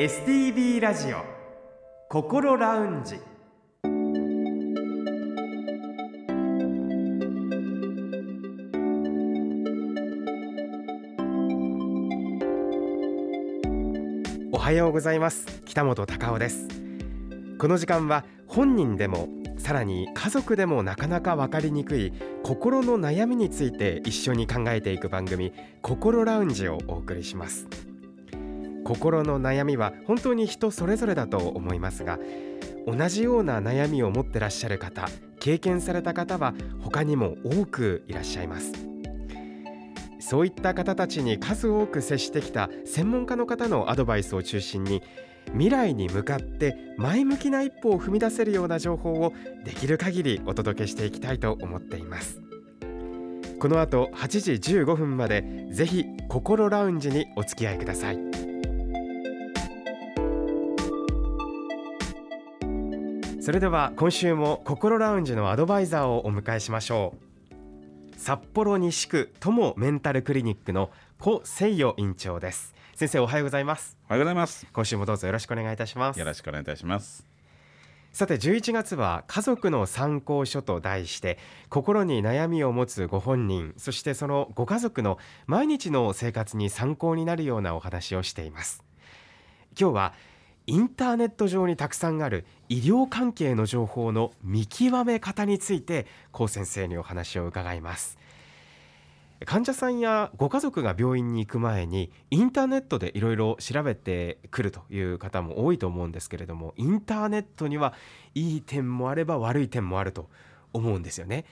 STB ラジオ心ラウンジ。おはようございます。北本孝夫です。この時間は本人でもさらに家族でもなかなか分かりにくい心の悩みについて一緒に考えていく番組心ラウンジをお送りします。心の悩みは本当に人それぞれだと思いますが、同じような悩みを持ってらっしゃる方、経験された方は他にも多くいらっしゃいます。そういった方たちに数多く接してきた専門家の方のアドバイスを中心に、未来に向かって前向きな一歩を踏み出せるような情報をできる限りお届けしていきたいと思っています。この後8時15分までぜひ心ラウンジにお付き合いください。それでは今週も心ラウンジのアドバイザーをお迎えしましょう。札幌西区友メンタルクリニックの古聖代院長です。先生、おはようございます。おはようございます。今週もどうぞよろしくお願いいたします。よろしくお願いいたします。さて、11月は家族の参考書と題して、心に悩みを持つご本人、そしてそのご家族の毎日の生活に参考になるようなお話をしています。今日はインターネット上にたくさんある医療関係の情報の見極め方について高先生にお話を伺います。患者さんやご家族が病院に行く前にインターネットでいろいろ調べてくるという方も多いと思うんですけれども、インターネットにはいい点もあれば悪い点もあると思うんですよね。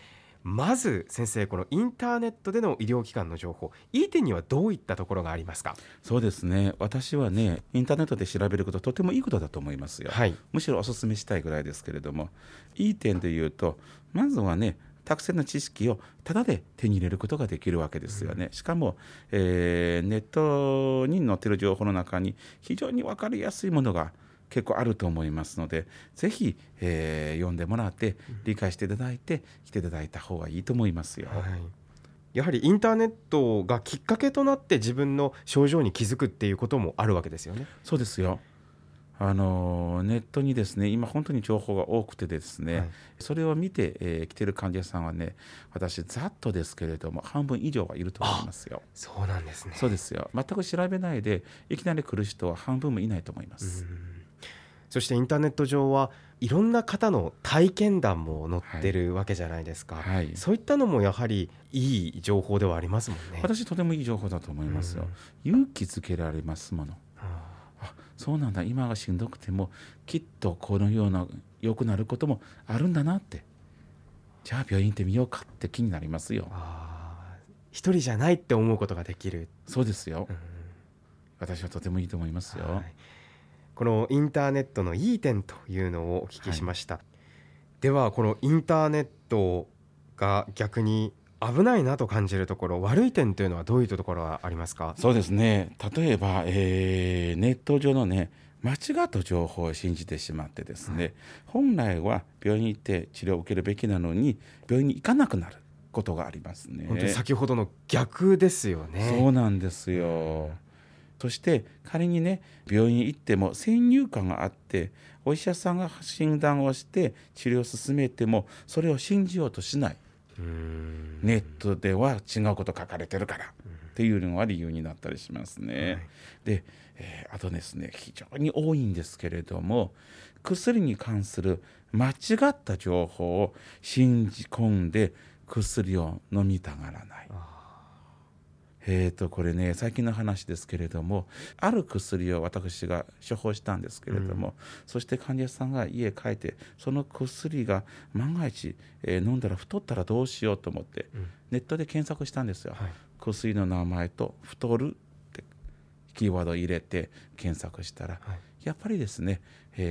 まず先生、このインターネットでの医療機関の情報、いい点にはどういったところがありますか？そうですね、私はね、インターネットで調べることとてもいいことだと思いますよ、はい、むしろお勧めしたいぐらいですけれども、いい点で言うと、まずはね、たくさんの知識をただで手に入れることができるわけですよね。しかも、ネットに載っている情報の中に非常に分かりやすいものが結構あると思いますので、ぜひ、読んでもらって理解していただいて、来ていただいた方がいいと思いますよ、はい、やはりインターネットがきっかけとなって自分の症状に気づくっていうこともあるわけですよね。そうですよ。ネットにですね、今本当に情報が多くてですね、はい、それを見て、来ている患者さんはね、私ざっとですけれども半分以上はいると思いますよ。そうなんですね。そうですよ。全く調べないでいきなり来る人は半分もいないと思います。そしてインターネット上はいろんな方の体験談も載ってるわけじゃないですか、はいはい、そういったのもやはりいい情報ではありますもんね。私とてもいい情報だと思いますよ。勇気づけられますもの。あ、そうなんだ、今がしんどくてもきっとこのような良くなることもあるんだなって、じゃあ病院行ってみようかって気になりますよ。一人じゃないって思うことができる。そうですよ、うん、私はとてもいいと思いますよ、はい。このインターネットのいい点というのをお聞きしました、はい、ではこのインターネットが逆に危ないなと感じるところ、悪い点というのはどういうところがありますか？そうですね、例えば、ネット上のね、間違った情報を信じてしまってですね、はい、本来は病院に行って治療を受けるべきなのに病院に行かなくなることがありますね。本当に先ほどの逆ですよね。そうなんですよ。そして仮にね、病院に行っても先入観があって、お医者さんが診断をして治療を進めてもそれを信じようとしない。ネットでは違うこと書かれてるからっていうのが理由になったりしますね、はい、で、あとですね、非常に多いんですけれども、薬に関する間違った情報を信じ込んで薬を飲みたがらない。これね、最近の話ですけれども、ある薬を私が処方したんですけれども、そして患者さんが家帰って、その薬が万が一、飲んだら太ったらどうしようと思って、ネットで検索したんですよ、はい、薬の名前と太るってキーワードを入れて検索したら、やっぱりですね、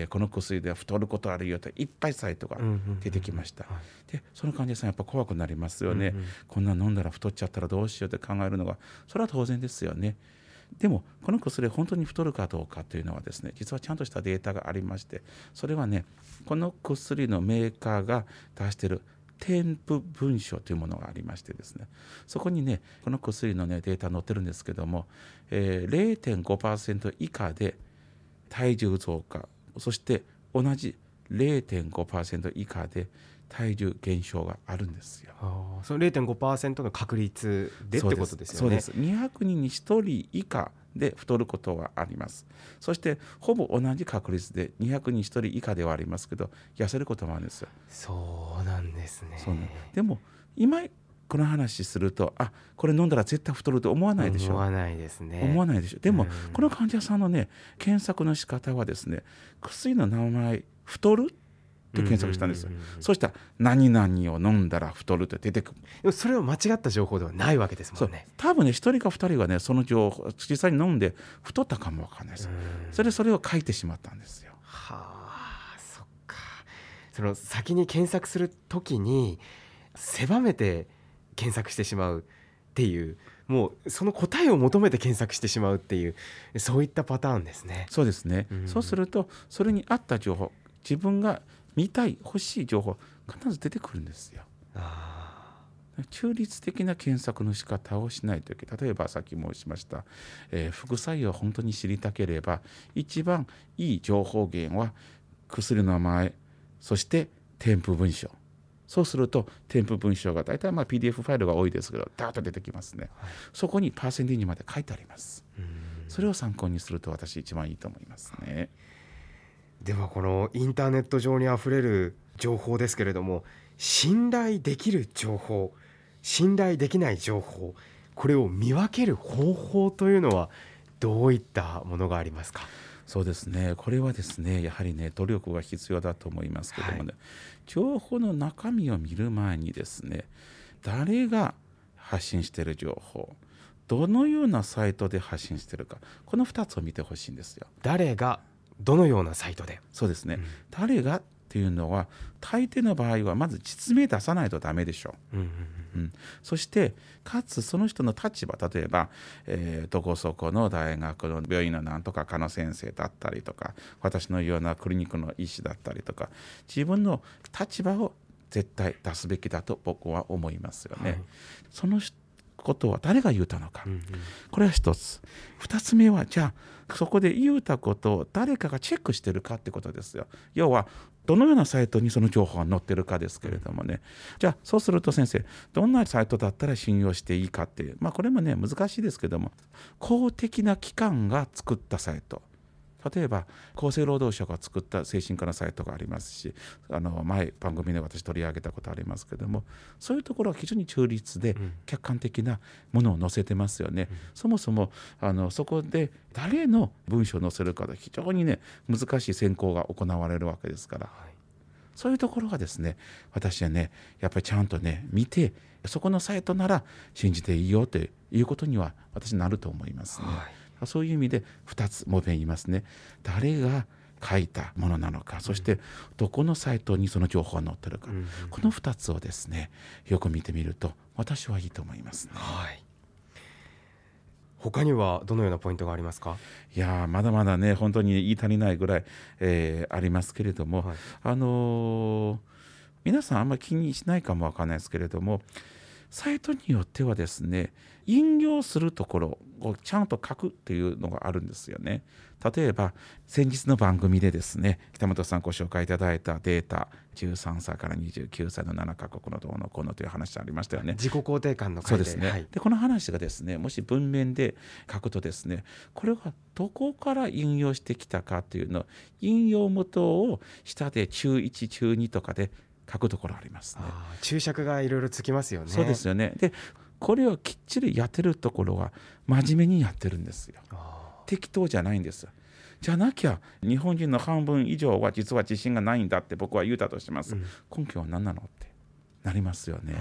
この薬では太ることあるよといっぱいサイトが出てきました、で、その患者さんやっぱ怖くなりますよね、こんな飲んだら太っちゃったらどうしようって考えるのが、それは当然ですよね。でもこの薬本当に太るかどうかというのはですね、実はちゃんとしたデータがありまして、それはね、この薬のメーカーが出している添付文書というものがありましてですね、そこにね、この薬の、ね、データ載ってるんですけども、0.5% 以下で体重増加、そして同じ 0.5% 以下で体重減少があるんですよ。あ、その 0.5% の確率でってことですよね。そうです。200人に1人以下で太ることはあります。そしてほぼ同じ確率で200人に1人以下ではありますけど、痩せることもあるんですよ。そうなんですね。そうなんです。でも今この話すると、あ、これ飲んだら絶対太ると思わないでしょ。思わないですね。思わないでしょ。でも、うん、この患者さんのね、検索の仕方はですね、薬の名前太るって検索したんですよ。そうしたら何々を飲んだら太ると出てくる。でもそれは間違った情報ではないわけですもんね。多分ね、一人か二人はね、その情報実際に飲んで太ったかもわかんないです、うん、それを書いてしまったんですよ。はあ、そっか。その先に検索するときに狭めて検索してしまうっていう、もうその答えを求めて検索してしまうっていう、そういったパターンですね。そうですね、うん、そうするとそれに合った情報、自分が見たい欲しい情報必ず出てくるんですよ。あ、中立的な検索の仕方をしないといけない。例えばさっき申しました、副作用を本当に知りたければ一番いい情報源は薬の名前、そして添付文章。そうすると添付文章が大体まあ PDF ファイルが多いですけどダーッと出てきますね、はい、そこにパーセンテージまで書いてあります。うん、それを参考にすると私一番いいと思いますね。はい、ではこのインターネット上にあふれる情報ですけれども、信頼できる情報、信頼できない情報、これを見分ける方法というのはどういったものがありますか？そうですね、これはですね、やはりね、努力が必要だと思いますけどもね、はい、情報の中身を見る前にですね、誰が発信している情報、どのようなサイトで発信しているか、この2つを見てほしいんですよ。誰がどのようなサイトで。そうですね、うん、誰がっていうのは大抵の場合はまず実名出さないとダメでしょう。そしてかつその人の立場、例えば、どこそこの大学の病院のなんとか科の先生だったりとか、私のようなクリニックの医師だったりとか、自分の立場を絶対出すべきだと僕は思いますよね。はい、そのことは誰が言うたのか、これは一つ。二つ目は、じゃあそこで言うたことを誰かがチェックしてるかってことですよ。要はどのようなサイトにその情報が載ってるかですけれどもね。じゃあそうすると先生、どんなサイトだったら信用していいかっていう、まあこれもね難しいですけども、公的な機関が作ったサイト、例えば厚生労働省が作った精神科のサイトがありますし、前番組で私取り上げたことありますけども、そういうところは非常に中立で客観的なものを載せてますよね。うん、そもそもそこで誰の文章を載せるかで非常にね難しい選考が行われるわけですから、はい、そういうところがですね、私はねやっぱりちゃんとね見て、そこのサイトなら信じていいよということには私なると思いますね。はい、そういう意味で2つも言いますね。誰が書いたものなのか、そしてどこのサイトにその情報が載ってるか、この2つをですねよく見てみると私はいいと思いますね。はい、他にはどのようなポイントがありますか？いや、まだまだね本当に言い足りないぐらい、ありますけれども、はい、皆さんあんまり気にしないかもわからないですけれども、サイトによってはですね、引用するところをちゃんと書くっていうのがあるんですよね。例えば先日の番組でですね、北本さんご紹介いただいたデータ、13歳から29歳の7カ国のどうのこうのという話がありましたよね。自己肯定感の回で。そうですね。はい、でこの話がですね、もし文面で書くとですね、これはどこから引用してきたかというの、引用元を下で中1中2とかで書くところありますね。注釈がいろいろつきますよね。そうですよね。でこれをきっちりやってるところは真面目にやってるんですよ。適当じゃないんです。じゃなきゃ日本人の半分以上は実は自信がないんだって僕は言うたとします、うん、根拠は何なのってなりますよね。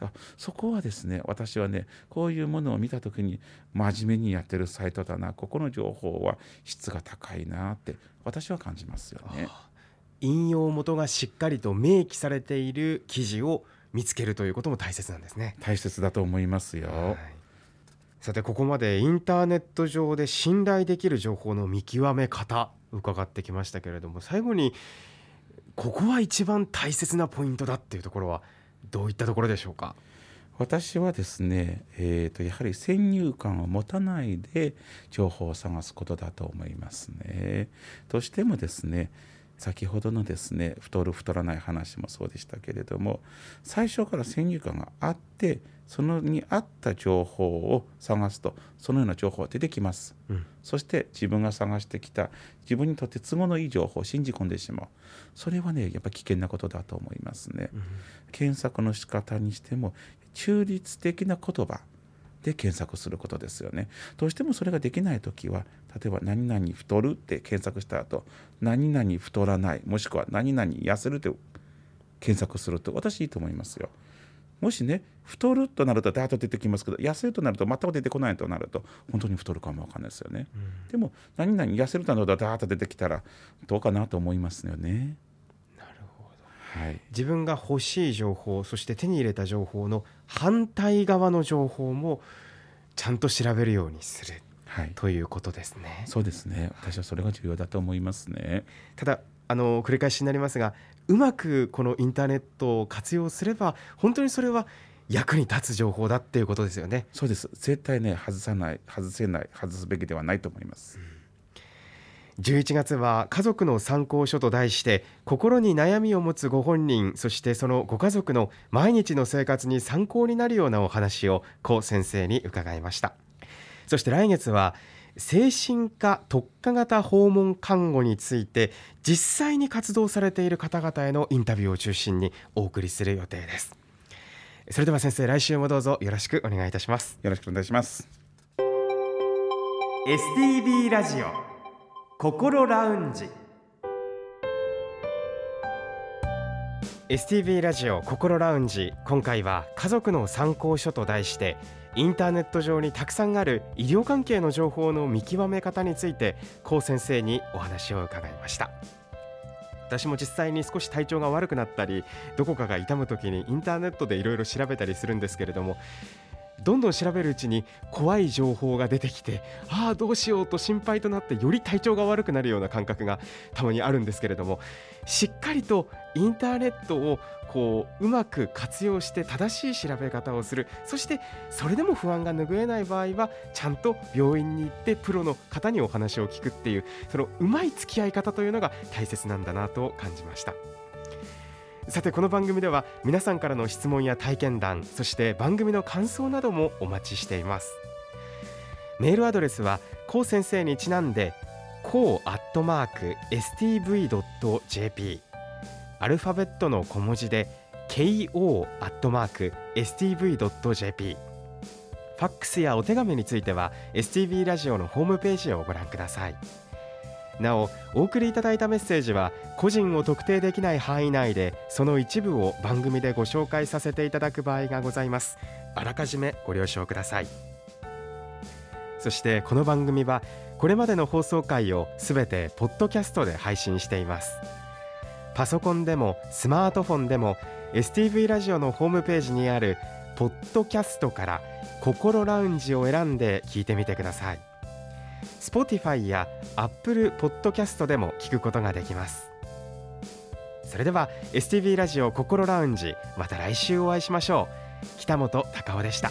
はい、そこはですね、私はねこういうものを見たときに真面目にやってるサイトだな、ここの情報は質が高いなって私は感じますよね。引用元がしっかりと明記されている記事を見つけるということも大切なんですね。大切だと思いますよ。はい、さてここまでインターネット上で信頼できる情報の見極め方伺ってきましたけれども、最後にここは一番大切なポイントだっていうところはどういったところでしょうか？私はですね、やはり先入観を持たないで情報を探すことだと思いますね。としてもですね、先ほどのですね、太る太らない話もそうでしたけれども、最初から先入観があってそのに合った情報を探すとそのような情報が出てきます、そして自分が探してきた自分にとって都合のいい情報を信じ込んでしまう。それはね、やっぱ危険なことだと思いますね、検索の仕方にしても中立的な言葉で検索することですよね。どうしてもそれができないときは、例えば何々太るって検索した後、何々太らない、もしくは何々痩せるって検索すると私いいと思いますよ。もしね、太るとなるとダーッと出てきますけど、痩せるとなると全く出てこないとなると本当に太るかもわかんないですよね、でも何々痩せるとなるとダーッと出てきたらどうかなと思いますよね。なるほど、はい、自分が欲しい情報、そして手に入れた情報の反対側の情報もちゃんと調べるようにする、はい、ということですね。そうですね、私はそれが重要だと思いますね。ただ繰り返しになりますが、うまくこのインターネットを活用すれば本当にそれは役に立つ情報だっていうことですよね。そうです。絶対ね、外さない、外せない、外すべきではないと思います、11月は家族の参考書と題して、心に悩みを持つご本人、そしてそのご家族の毎日の生活に参考になるようなお話を高先生に伺いました。そして来月は精神科特化型訪問看護について、実際に活動されている方々へのインタビューを中心にお送りする予定です。それでは先生、来週もどうぞよろしくお願いいたします。よろしくお願いします。 STB ラジオ心ラウンジ。 STB ラジオ心ラウンジ、今回は家族の参考書と題して、インターネット上にたくさんある医療関係の情報の見極め方について高先生にお話を伺いました。私も実際に少し体調が悪くなったり、どこかが痛むときにインターネットでいろいろ調べたりするんですけれども、どんどん調べるうちに怖い情報が出てきて、ああどうしようと心配となって、より体調が悪くなるような感覚がたまにあるんですけれども、しっかりとインターネットをうまく活用して正しい調べ方をする。そしてそれでも不安が拭えない場合は、ちゃんと病院に行ってプロの方にお話を聞くっていう、そのうまい付き合い方というのが大切なんだなと感じました。さて、この番組では皆さんからの質問や体験談、そして番組の感想などもお待ちしています。メールアドレスは高先生にちなんでko@stv.jp、 アルファベットの小文字で ko@stv.jp、 ファックスやお手紙については STV ラジオのホームページをご覧ください。なお、お送りいただいたメッセージは個人を特定できない範囲内で、その一部を番組でご紹介させていただく場合がございます。あらかじめご了承ください。そしてこの番組はこれまでの放送回をすべてポッドキャストで配信しています。パソコンでもスマートフォンでも STV ラジオのホームページにあるポッドキャストから心ラウンジを選んで聞いてみてください。Spotify や Apple Podcast でも聞くことができます。それでは STV ラジオ心ラウンジ、また来週お会いしましょう。北本孝夫でした。